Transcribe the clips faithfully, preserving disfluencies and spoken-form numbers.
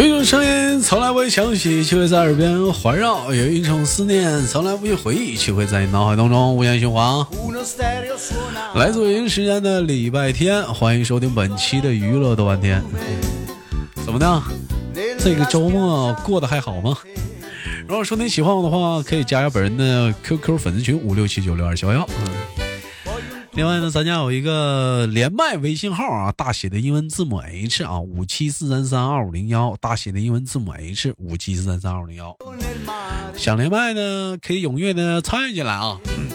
有一种声音从来不会响起，却会在耳边环绕；有一种思念从来不去回忆，却会在你脑海当中无限循环。来自北京时间的礼拜天，欢迎收听本期的娱乐豆瓣天。怎么样？这个周末过得还好吗？如果说你喜欢我的话，可以加下本人的 Q Q 粉丝群五六七九六二七八幺。另外呢，咱家有一个连麦微信号啊，大写的英文字母 H 啊，五七四三三二五零幺，大写的英文字母 H 五七四三三二五零幺。想连麦呢，可以踊跃的参与进来啊。嗯、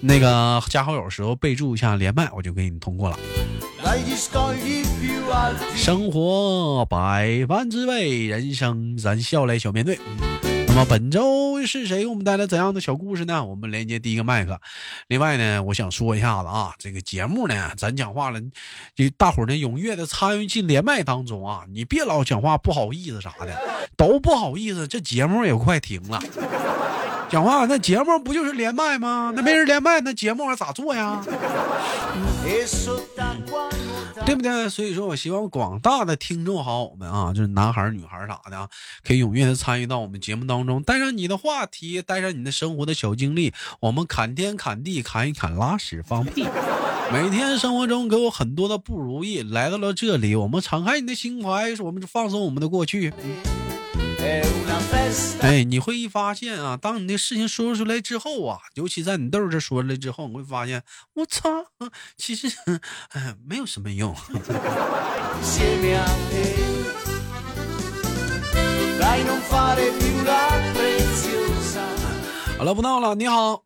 那个加好友时候备注一下连麦，我就给你通过了。生活百般滋味，人生咱笑来小面对。那么本周是谁给我们带来怎样的小故事呢？我们连接第一个麦克。另外呢，我想说一下子啊，这个节目呢，咱讲话了，就大伙儿呢踊跃的参与进连麦当中啊，你别老讲话不好意思啥的，都不好意思，这节目也快停了。讲话那节目不就是连麦吗？那没人连麦，那节目还咋做呀？对不对？所以说我希望广大的听众好友们啊，就是男孩女孩啥的啊，可以踊跃的参与到我们节目当中，带上你的话题，带上你的生活的小经历，我们砍天砍地砍一砍拉屎放屁。每天生活中给我很多的不如意，来到了这里，我们敞开你的心怀，我们放松我们的过去。哎，你会发现啊，当你的事情说出来之后啊，尤其在你豆这说出来之后，你会发现，我操，其实哎没有什么用。好了，不闹了，你好。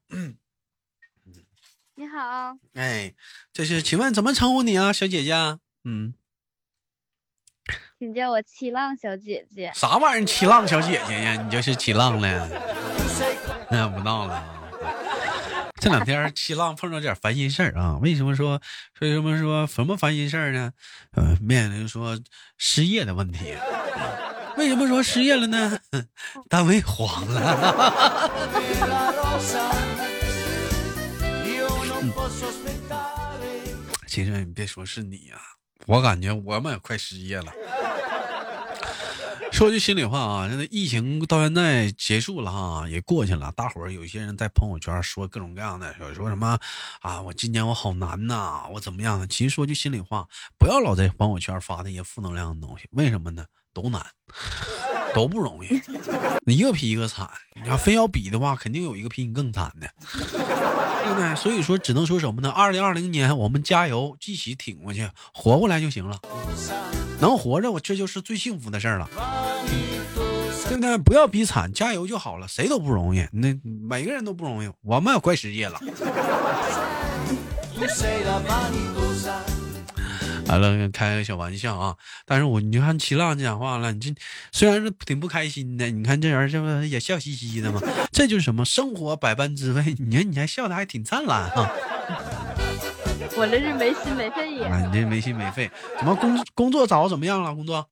你好。哎，这是请问怎么称呼你啊，小姐姐？嗯。请叫我七浪小姐姐。啥玩意儿七浪小姐姐呀？你就是七浪了。那、哎、不闹了。这两天七浪碰到点烦心事儿啊。为什么说为什么说什么烦心事儿呢？呃面临说失业的问题。为什么说失业了呢？单位黄了。嗯、其实你别说是你啊，我感觉我们也快失业了。说句心里话啊，现在疫情到现在结束了哈、啊，也过去了。大伙儿有些人在朋友圈说各种各样的，说说什么啊，我今年我好难呐、啊，我怎么样？其实说句心里话，不要老在朋友圈发那些负能量的东西。为什么呢？都难，都不容易，一个比一个惨。你要非要比的话，肯定有一个比你更惨的。对不对？所以说只能说什么呢？二零二零年我们加油，一起挺过去，活过来就行了。能活着，我这就是最幸福的事儿了，对不对？不要比惨，加油就好了。谁都不容易，那每个人都不容易。我们也快失业了。完了，开个小玩笑啊！但是我你就看齐浪讲话了，你这虽然是挺不开心的，你看这人这不也笑嘻嘻的吗？这就是什么生活百般滋味，你看你还笑的还挺灿烂啊！我这是没心没肺也、啊。你这没心没肺，怎么工工作找怎么样了？工作？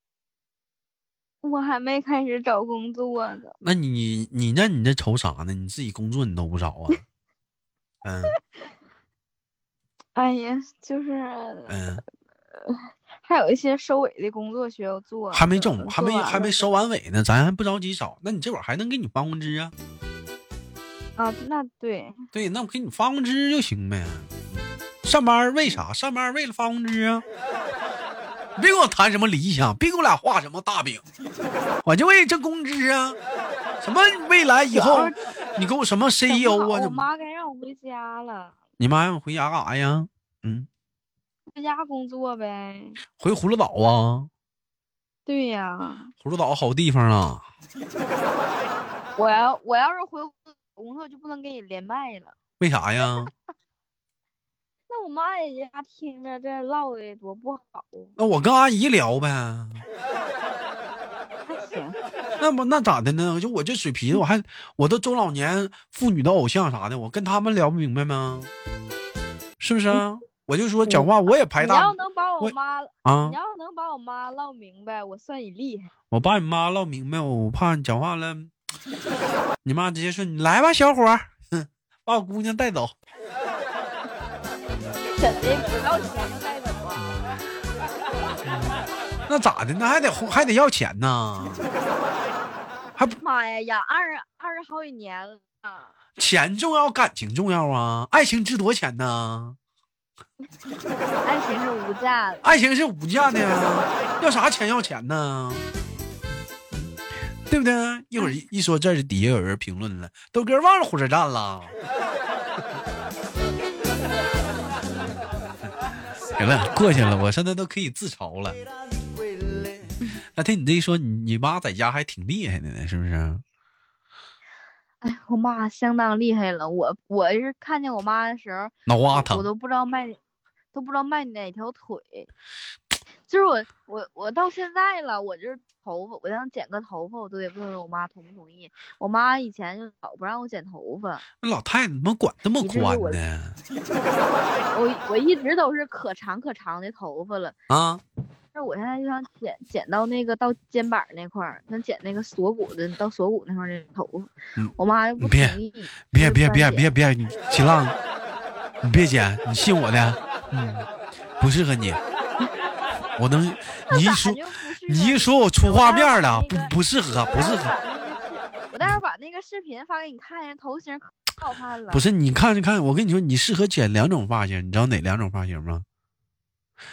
我还没开始找工作呢。那你你那你这愁啥呢？你自己工作你都不找啊？嗯。哎呀，就是嗯。还有一些收尾的工作需要做，还没整，还没还没收完尾呢，咱还不着急找。那你这会儿还能给你发工资啊？啊，那对对，那我给你发工资就行呗。上班为啥？上班为了发工资啊！你别跟我谈什么理想，别给我俩画什么大饼，我就为这工资啊！什么未来以后，你给我什么 C E O 啊？我妈该让我回家了。你妈让我回家干啥呀？嗯。在家工作呗，回葫芦岛啊？对呀、啊，葫芦岛好地方啊！我要我要是回葫芦岛工作就不能跟你连麦了，为啥呀？那我妈也家听着这唠的多不好。那我跟阿姨聊呗。那行，那不那咋的呢？就我这水皮子，我还我都中老年妇女的偶像啥的，我跟他们聊不明白吗？是不是啊？嗯，我就说讲话我也排大，你要能把我妈啊，你要能把我妈唠明白，我算你厉害。我把你妈唠明白，我怕你讲话了，你妈直接说你来吧，小伙儿，把我姑娘带走。怎的不要钱带走啊？那咋的？那还得还得要钱呢。还妈呀呀，二二十好几年了。钱重要，感情重要啊！爱情值多钱呢？爱情是无价的，爱情是无价的呀！要啥钱要钱呢？对不对？一会儿一说这是底下有人评论了，豆哥忘了火车站了。行了，过去了，我现在都可以自嘲了。那听你这一说，你你妈在家还挺厉害的呢，是不是？哎，我妈相当厉害了，我我是看见我妈的时候，脑瓜疼，我都不知道迈，都不知道迈哪条腿。就是我我我到现在了，我就是头发，我想剪个头发，我都得问问我妈同不同意。我妈以前就老不让我剪头发，老太太怎么管那么宽呢？我我一直都是可长可长的头发了啊。那我现在就想剪剪到那个到肩膀那块儿，想剪那个锁骨的到锁骨那块儿那头发、嗯，我妈不同意。别别别别别别，齐浪，你别剪，你信我的，嗯，不适合你。我能，你一说，你一说我出画面了，不不适合，不适合。我待会儿把那个视频发给你看一下，头型可好看了。不是，你看看，我跟你说，你适合剪两种发型，你知道哪两种发型吗？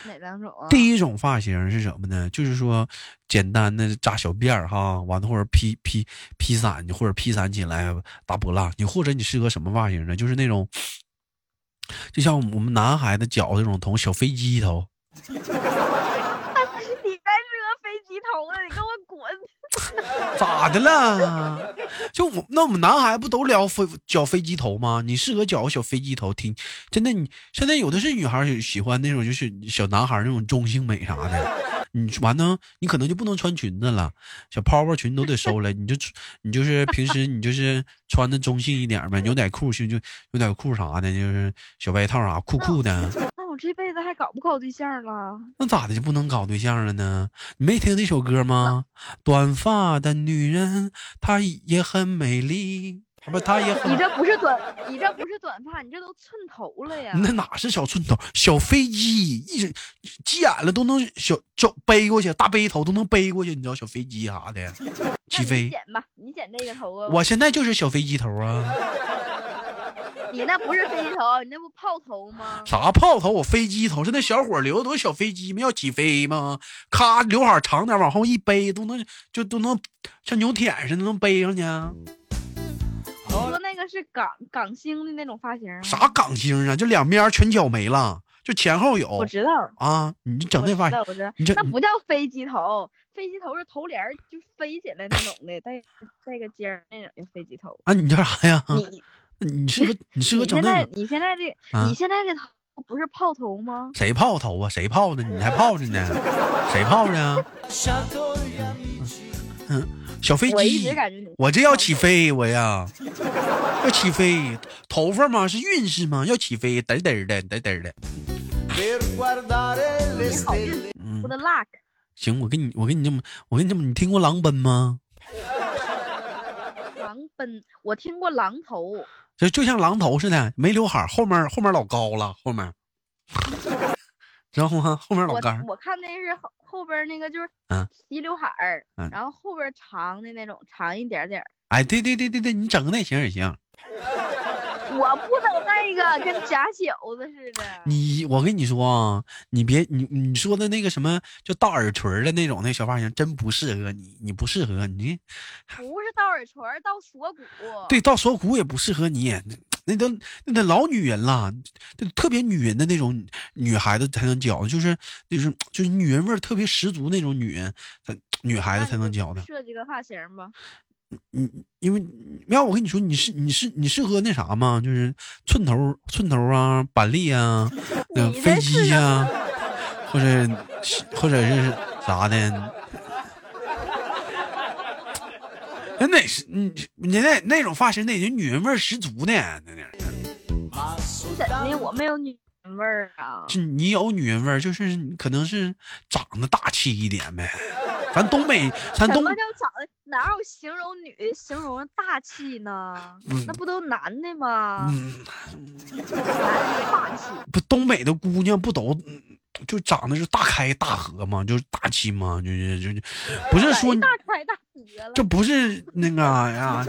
哪两种啊？第一种发型是什么呢？就是说简单的扎小辫儿哈，完了或者披披披散，或者披散起来打波浪。你或者你适合什么发型呢？就是那种，就像我们男孩子脚这种头，小飞机头。你才适合飞机头呢！你给我滚！咋的了？就我那我们男孩不都聊飞脚飞机头吗？你适合脚小飞机头，听真的你。你现在有的是女孩喜欢那种，就是小男孩那种中性美啥的。你完了，你可能就不能穿裙子了，小泡泡裙都得收了。你就你就是平时你就是穿的中性一点呗，牛仔裤就就牛仔裤啥的，就是小外套啥酷酷的。那我这辈子还搞不搞对象了？那咋的就不能搞对象了呢？你没听这首歌吗？短发的女人，她也很美丽。不，她也很。你这不是短，你这不是短发，你这都寸头了呀！那哪是小寸头？小飞机一直急眼了都能小就背过去，大背头都能背过去，你知道小飞机啥的起飞。你剪吧，你剪这个头啊！我现在就是小飞机头啊！你那不是飞机头，你那不炮头吗？啥炮头？我飞机头是那小伙留的都是小飞机吗？要起飞吗？咔，刘海长点往后一背都能就都能像牛舔似的能背上去。我说那个是港港星的那种发型，啥港星啊？就两边全角没了，就前后有。我知道啊，你整那发型，我知道，你这那不叫飞机头，飞机头是头帘就飞起来那种的，带带个尖儿那种叫飞机头。啊，你叫啥呀？你你是个你是个整那？你现在这、啊、你现在这头不是泡头吗？谁泡头啊？谁泡的？你还泡着呢？谁泡着啊？嗯，小飞机，我一直感觉我这要起飞，我呀要起飞，头发嘛是运势嘛，要起飞，嘚嘚的，嘚嘚的。你好运，我的 luck。行，我跟你，我跟你这么，我跟你这么，你听过狼奔吗？狼奔，我听过狼头，就就像狼头似的，没刘海，后面后面老高了，后面。知道吗？后面老干儿，我看那是后后边那个就是齐刘海儿、啊啊，然后后边长的那种，长一点点。哎，对对对对对，你整个那型也行。我不整那个跟假小子似的。你，我跟你说啊，你别你你说的那个什么，就到耳垂的那种那小发型，真不适合你，你不适合你。不是到耳垂，到锁骨。对，到锁骨也不适合你。那都那都老女人了，特别女人的那种女孩子才能交，就是就是就是女人味特别十足那种女人，女孩子才能交的。设计个发型吧。嗯，因为要我跟你说，你是你是你适合那啥吗？就是寸头寸头啊，板栗啊，呃、飞机啊，或者或者是啥的。那是你你那那种发型，那人女人味儿十足呢。那那，怎的？我没有女人味儿啊。就你有女人味儿，就是可能是长得大气一点呗。咱东北，咱东什么叫长得？哪有形容女形容大气呢、嗯？那不都男的吗？嗯，大气。不，东北的姑娘不都就长得是大开大合嘛，就是大气嘛，就是就不是说大开大合了，这不是那个呀。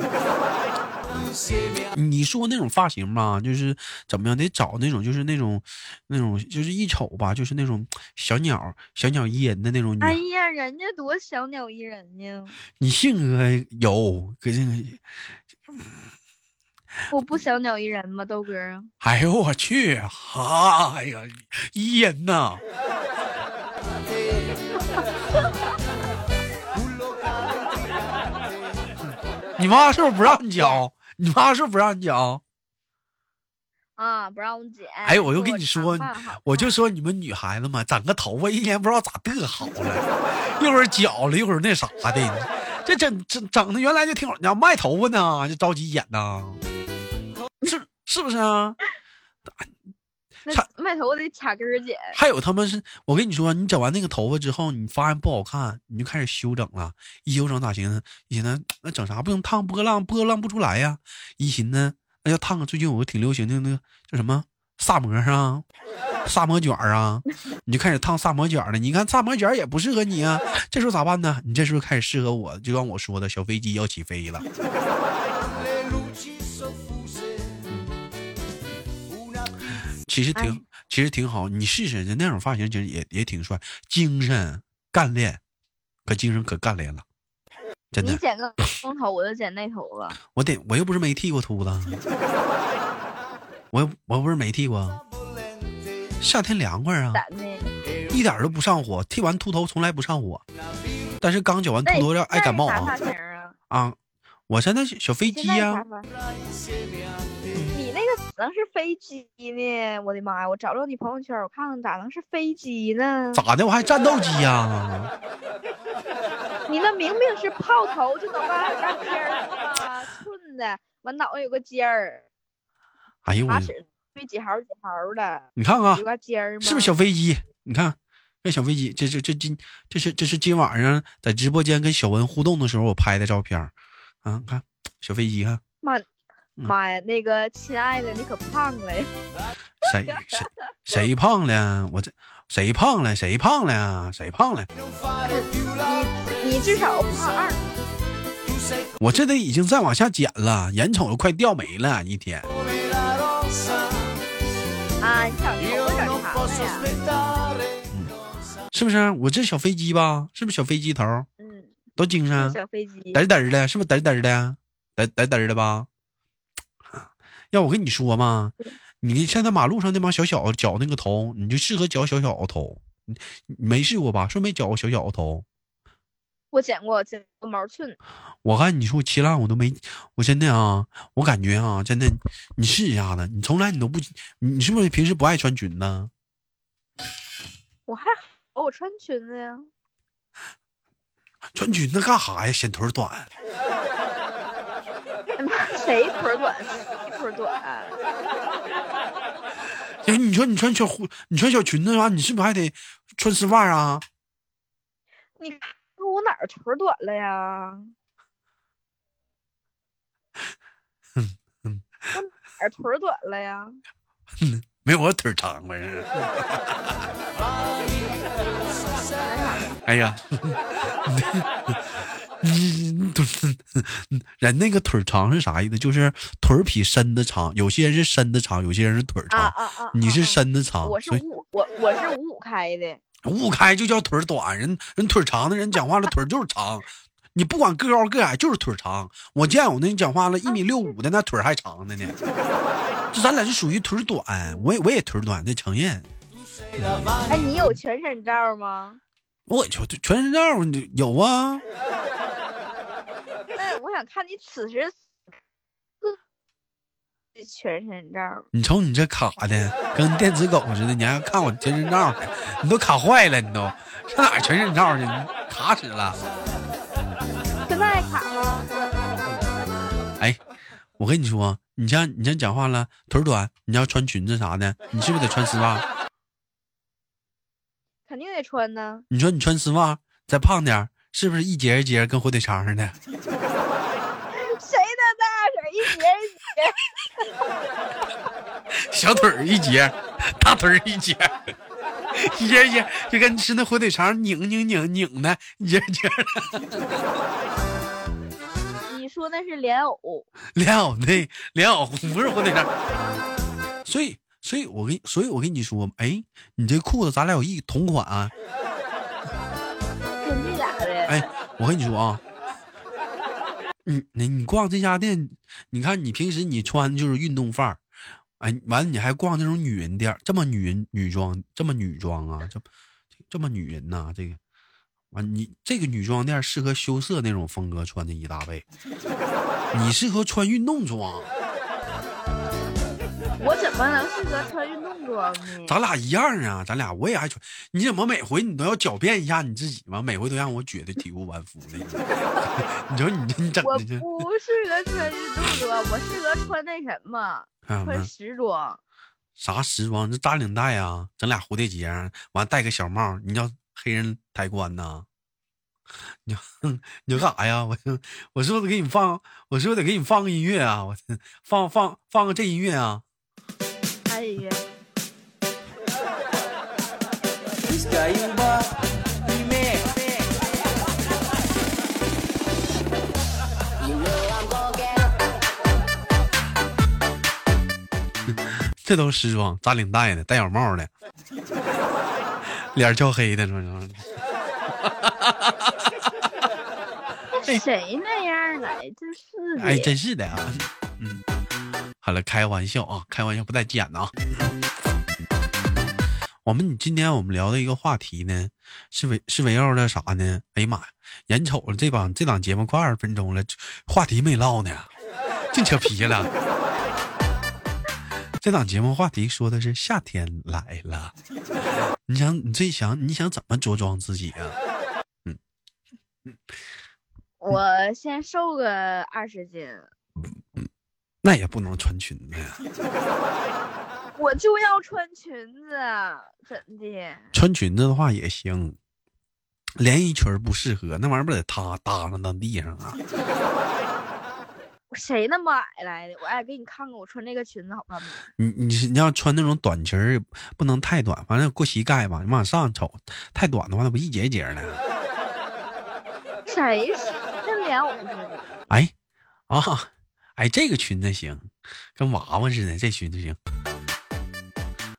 你说那种发型吧，就是怎么样得找那种就是那种那种就是一瞅吧，就是那种小鸟小鸟依人的那种女。哎呀，人家多小鸟依人呢。你性格有可是我不小鸟依人吗？豆哥，哎呦我去哈、啊、哎呀依人呐。你妈是不是不让你教？你妈是不是不让你讲啊？不让我剪。哎，我就跟你说，我就说你们女孩子嘛，整个头发一年不知道咋得好了，一会儿绞了，一会儿那啥的，这整整整的原来就挺好，你要卖头发呢，就着急剪呢，是是不是啊？卖头发得卡根儿剪。还有他们是，我跟你说，你整完那个头发之后，你发现不好看，你就开始修整了。一修整咋行呢？以前呢，那整啥不用烫波浪，波浪不出来呀。一寻呢，那要烫个，最近有个挺流行的那个叫什么萨摩啊，萨摩卷啊，你就开始烫萨摩卷了。你看萨摩卷也不适合你啊，这时候咋办呢？你这时候开始适合我，就像我说的，小飞机要起飞了。其实挺、哎、其实挺好，你试试那种发型，其实也也挺帅，精神干练，可精神可干练了，真的。你剪个光头，我就剪那头了。我得，我又不是没剃过秃子，我我不是没剃过。夏天凉快啊，一点都不上火，剃完秃头从来不上火，但是刚剪完秃头要爱感冒啊。啊，我现在小飞机呀、啊。咋能是飞机呢？我的妈呀！我找着你朋友圈，我看看咋能是飞机呢？咋的？我还战斗机呀、啊！你那明明是炮头，就脑瓜有个尖儿，寸的，完脑袋有个尖儿。哎呦我！飞几毫几毫的？你看看，有个尖儿吗？是不是小飞机？你看，这小飞机，这这这今这是这是今晚上在直播间跟小文互动的时候我拍的照片啊！看小飞机，看妈。妈呀，那个亲爱的，你可胖了呀！谁谁谁胖了？我这谁胖了？谁胖了？谁胖了？你你至少胖二。我这得已经再往下减了，眼瞅着快掉没了，一天。啊，你小头发长啥了呀？是不是？我这小飞机吧，是不是小飞机头？嗯，多精神。小飞机。嘚嘚的，是不是嘚嘚的？嘚嘚嘚的吧？要我跟你说嘛，你现在马路上那帮小小绞那个头，你就适合绞小小头。你没试过吧？说没绞小小头？我剪过，剪过毛寸。我看你说七浪我都没，我真的啊，我感觉啊，真的，你试一下子。你从来你都不，你是不是平时不爱穿裙子？我还好，我穿裙子呀。穿裙子干啥呀？显腿短。谁腿短？谁腿短、啊？哎，你说你穿小裤，你穿小裙子啥、啊？你是不是还得穿丝袜啊？你我哪儿腿短了呀？嗯嗯，我哪儿腿短了呀？嗯，没我腿长呗。哎呀！嗯，人那个腿长是啥意思？就是腿比身子长，有些人是身子长，有些人是腿长。啊啊啊！你是身子长，我是五，我我是五五开的。五五开就叫腿短，人人腿长的人讲话了，腿就是长。你不管个高个矮，就是腿长。我见我那人讲话了，一米六五的那腿还长的呢。这咱俩就属于腿短，我也我也腿短，得承认。哎，你有全身照吗？我全全身照有啊。那我想看你此时全身照。你瞅你这卡的，跟电子狗似的，你还看我全身照？你都卡坏了，你都上哪全身照去？你卡死了。现在卡吗？哎，我跟你说，你像你像讲话了，腿短，你要穿裙子啥的，你是不是得穿丝袜？肯定得穿呢。你说你穿丝袜，再胖点，是不是一节一节跟火腿肠似的？谁的大腿一节一节？小腿一节，大腿一节，噎噎，就跟吃那火腿肠拧拧拧拧的噎噎。你说那是莲藕？莲藕对，莲藕不是火腿肠。所以，所以我跟，所以我跟你说，哎，你这裤子咱俩有一同款啊。肯定俩人。哎，我跟你说啊。你你你逛这家店，你看你平时你穿就是运动范儿，哎，完了你还逛这种女人店，这么女人女装，这么女装啊，这这么女人呐、啊，这个，完、啊、你这个女装店适合羞涩那种风格穿的一大倍，你适合穿运动装。我怎么能适合穿运动装呢？咱俩一样啊，咱俩我也爱穿。你怎么每回你都要狡辩一下你自己吗？每回都让我觉得体无完肤的。你说你真整的。我不适合穿运动装，我适合穿那什么，穿时装。啥时装？这扎领带啊，整俩蝴蝶结，完戴个小帽。你叫黑人抬棺呐？你你干啥呀？我我是不是得给你放？我是不是得给你放个音乐啊？我放放放个这音乐啊！哎呀！这都时装，扎领带的，戴小帽的，脸焦黑的，说说。谁那样来？真是的！哎，真是的啊！嗯，好了，开玩笑啊，开玩笑不带急眼的啊。我们今天我们聊的一个话题呢，是围是围绕着啥呢？哎呀妈呀，眼瞅着这把这档节目快二十分钟了，话题没唠呢，净扯皮了。这档节目话题说的是夏天来了，你想你最想你想怎么着装自己啊？嗯嗯。我先瘦个二十斤、嗯，那也不能穿裙子呀、啊。我就要穿裙子，怎的？穿裙子的话也行，连衣裙不适合，那玩意儿不得塌搭上到地上啊？谁那么矮来的？我哎，给你看看我穿这个裙子好看吗？你你你要穿那种短裙，不能太短，反正过膝盖吧，你往上瞅，太短的话，那不一节一节的。谁跟莲藕似的？哎，啊，哎，这个裙子行，跟娃娃似的，这裙子行，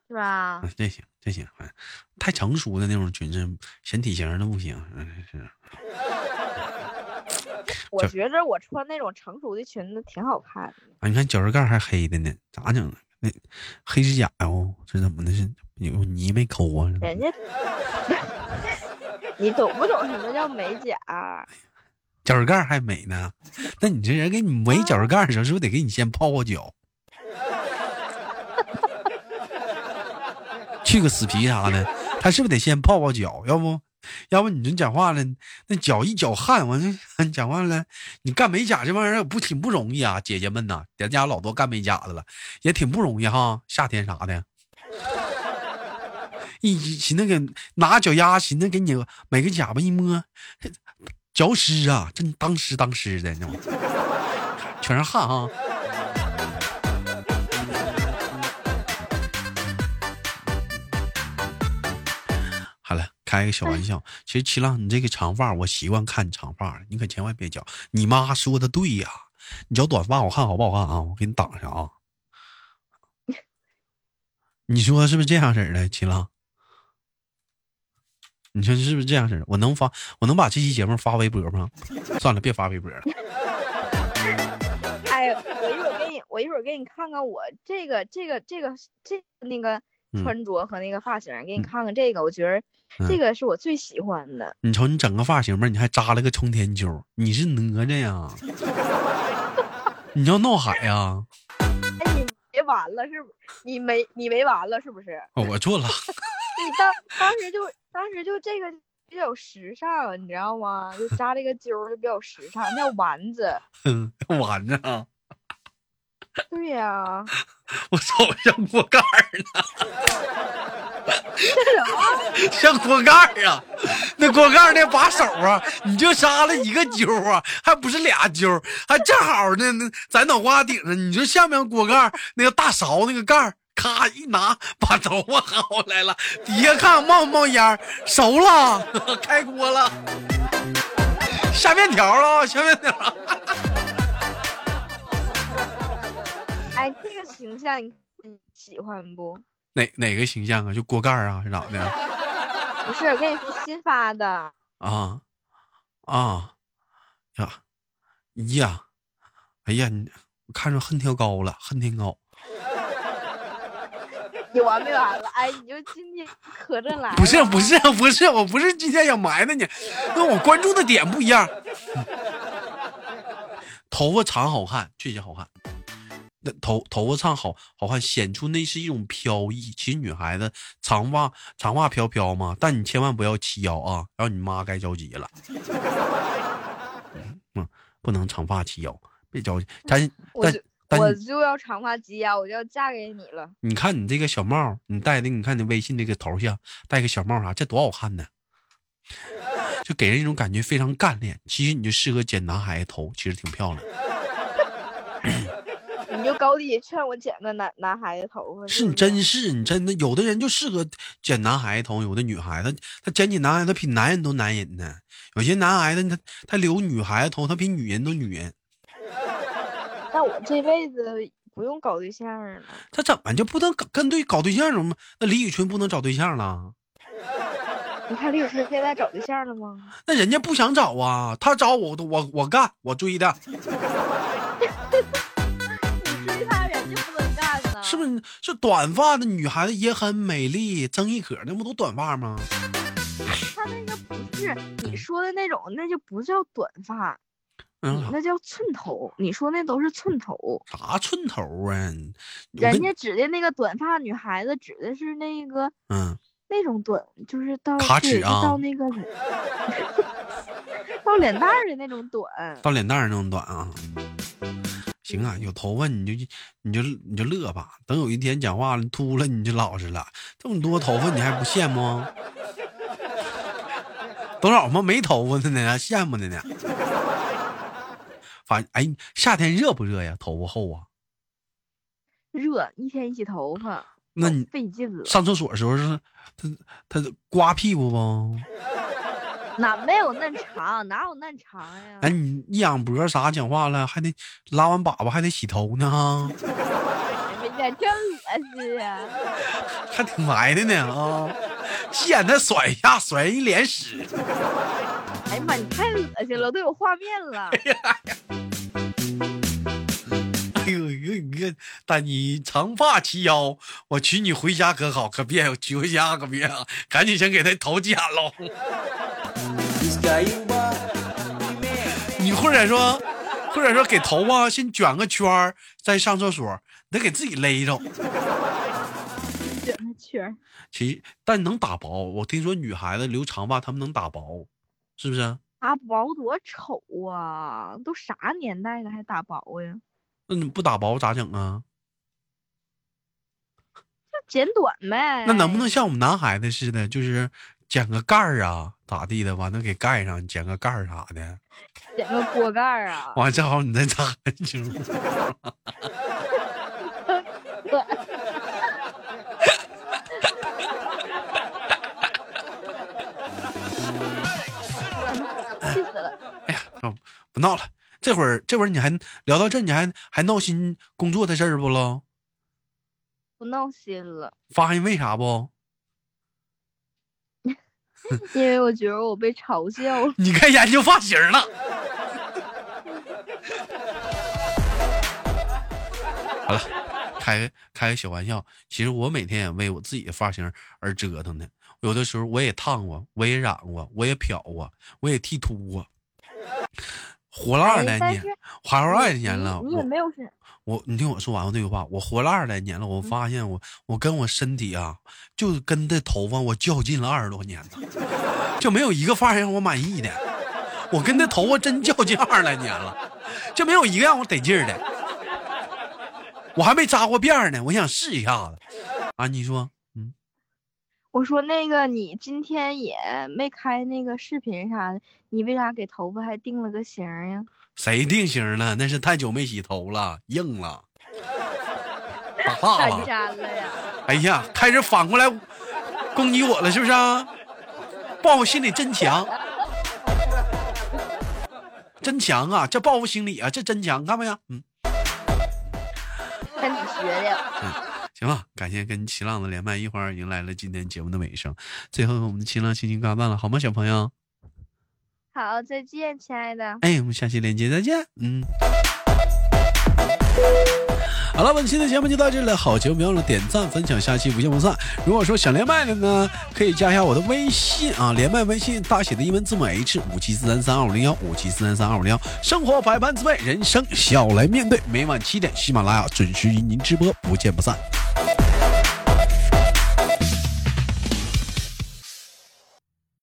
是吧？啊、这行，这行、哎，太成熟的那种裙子，显体型的不行。是。我觉着我穿那种成熟的裙子挺好看的。啊，你看脚趾盖还黑的呢，咋整？那黑指甲哦，这怎么的？是有泥没抠啊？人家。你懂不懂什么叫美甲、啊？脚趾盖还美呢，那你这人给你围脚趾盖的时候，是不是得给你先泡泡脚，去个死皮啥的？他是不是得先泡泡脚？要不，要不你这讲话了，那脚一脚汗，我这讲话了，你干美甲这玩意儿不挺不容易啊，姐姐们呐、啊，人家老多干美甲的了，也挺不容易哈，夏天啥的。一寻那个拿脚丫，寻那给你每个甲巴一摸，脚湿啊，真当湿当湿的，那全是汗啊。好了，开个小玩笑。其实七浪，你这个长发，我习惯看长发，你可千万别剪。你妈说的对呀、啊，你剪短发，我看好不好看啊？我给你挡上啊。你说是不是这样式的，七浪？你说是不是这样式的？我能发，我能把这期节目发微博吗？算了，别发微博了。哎，我一会儿给你，我一会儿给你看看我这个、这个、这个、这个、那个穿着和那个发型，嗯、给你看看这个，我觉得这个是我最喜欢的。嗯、你瞅你整个发型吧，你还扎了个冲天揪，你是哪吒呀？你要闹海呀？哎，你别完了，是不是？你没你没完了是不是？哦、我做了。你当当时就当时就这个比较时尚，你知道吗？就扎这个揪就比较时尚，叫丸子。嗯，丸子啊。对呀、啊。我瞅像锅盖呢。这什么？像锅盖啊！那锅盖那把手啊，你就扎了一个揪啊，还不是俩揪，还正好呢，在脑瓜顶上。你说像不像锅盖那个大勺那个盖儿？咔一拿把头发薅来了，底下看冒不冒烟，熟了呵呵，开锅了，下面条了，下面条了。哎，这个形象你喜欢不？哪哪个形象啊？就锅盖啊，是咋的？不是，我跟你说新发的。啊啊呀呀！哎呀，你看着恨天高了，恨天高。有完没完了？哎，你就今天可着来。不是不是不是，我不是今天要埋汰你，那我关注的点不一样。嗯、头发长好看，确实好看。那头头发长好好看，显出那是一种飘逸。其实女孩子长发长发飘飘嘛，但你千万不要齐腰啊，然后你妈该着急了。嗯，不能长发齐腰，别着急。咱咱。我就要长发及腰，我就要嫁给你了。你看你这个小帽，你戴的，你看你微信这个头像，戴个小帽啥、啊，这多好看呢！就给人一种感觉非常干练。其实你就适合剪男孩子头，其实挺漂亮。你就高低劝我剪个男男孩子头发。是你真是你真的，有的人就适合剪男孩子头，有的女孩子她剪起男孩子，她比男人都男人呢。有些男孩子他他留女孩子头，他比女人都女人。那我这辈子不用搞对象了。他怎么就不能跟对搞对象了吗？那李宇春不能找对象了？你看李宇春现在找对象了吗？那人家不想找啊，他找我我我干，我追的。你追他人家不能干呢？是不是？是短发的女孩子也很美丽，曾轶可那不都短发吗？他那个不是你说的那种，那就不叫短发。嗯、那叫寸头，你说那都是寸头，啥寸头啊？人家指的那个短发女孩子指的是那个，嗯，那种短，就是到卡尺啊，到那个到脸蛋的那种短，到脸蛋那种短啊。行啊，有头发你就你就你就乐吧，等有一天讲话秃了你就老实了。这么多头发你还不羡慕？多少嘛没头发的呢，羡慕的呢。反哎，夏天热不热呀？头发厚啊？热，一天一洗头发，那你费劲了。上厕所的时候是他他刮屁股不？哪没有那长，哪有那长呀？哎，你一仰脖啥讲话了，还得拉完粑粑还得洗头呢。哎呀，真恶心呀！还挺埋汰呢啊！见他甩一下，甩一脸屎。哎呀妈，你太恶心了，都有画面了。哎呀哎呀哎呦，你看，但你长发齐腰，我娶你回家可好？可别，我娶回家可别，赶紧先给他头剪喽。你或者说，或者说给头发先卷个圈儿，再上厕所，得给自己勒着。卷个圈。其但能打薄，我听说女孩子留长发，她们能打薄，是不是？打薄多丑啊！都啥年代了还打薄呀？那你不打薄咋整啊？就剪短呗。那能不能像我们男孩子似的，就是剪个盖儿啊，咋地的，完了给盖上，剪个盖儿啥的，剪个锅盖儿啊。完正好你再扎个揪。气死了！哎呀，不闹了。这会儿，这会儿你还聊到这，你还还闹心工作的事儿不喽？不闹心了。发现为啥不？因为我觉得我被嘲笑了。你该研究发型了。好了，开个开个小玩笑。其实我每天也为我自己的发型而折腾呢。有的时候我也烫过，我也染过，我也漂过，我也剃秃过。活了二来年，活了二来年了，你也没有事。我，你听我说完我这句话，我活了二来年了，我发现我，我跟我身体啊，就跟这头发我较劲了二十多年了，就没有一个发型让我满意的。我跟这头发真较劲二十来年了，就没有一个让我得劲儿的。我还没扎过辫呢，我想试一下子。啊，你说，嗯，我说那个你今天也没开那个视频啥的。你为啥给头发还定了个型呀？谁定型了？那是太久没洗头了，硬了。老爸爸。哎呀，开始反过来攻击我了，是不是啊？报复心理真强，真强啊！这报复心理啊，这真强，看没有？嗯，跟你学的。嗯，行了，感谢跟新浪的连麦，一会儿迎来了今天节目的尾声。最后我们新浪心情干饭了，好吗，小朋友？好，再见，亲爱的。哎，我们下期连接再见。嗯，好了，本期的节目就到这里了，好节目不要忘了点赞分享，下期不见不散。如果说想连麦的呢，可以加一下我的微信啊，连麦微信大写的英文字母 H 五七四三三二五零幺五七四三三二五零幺。生活百般滋味，人生笑来面对。每晚七点，喜马拉雅准时与您直播，不见不散。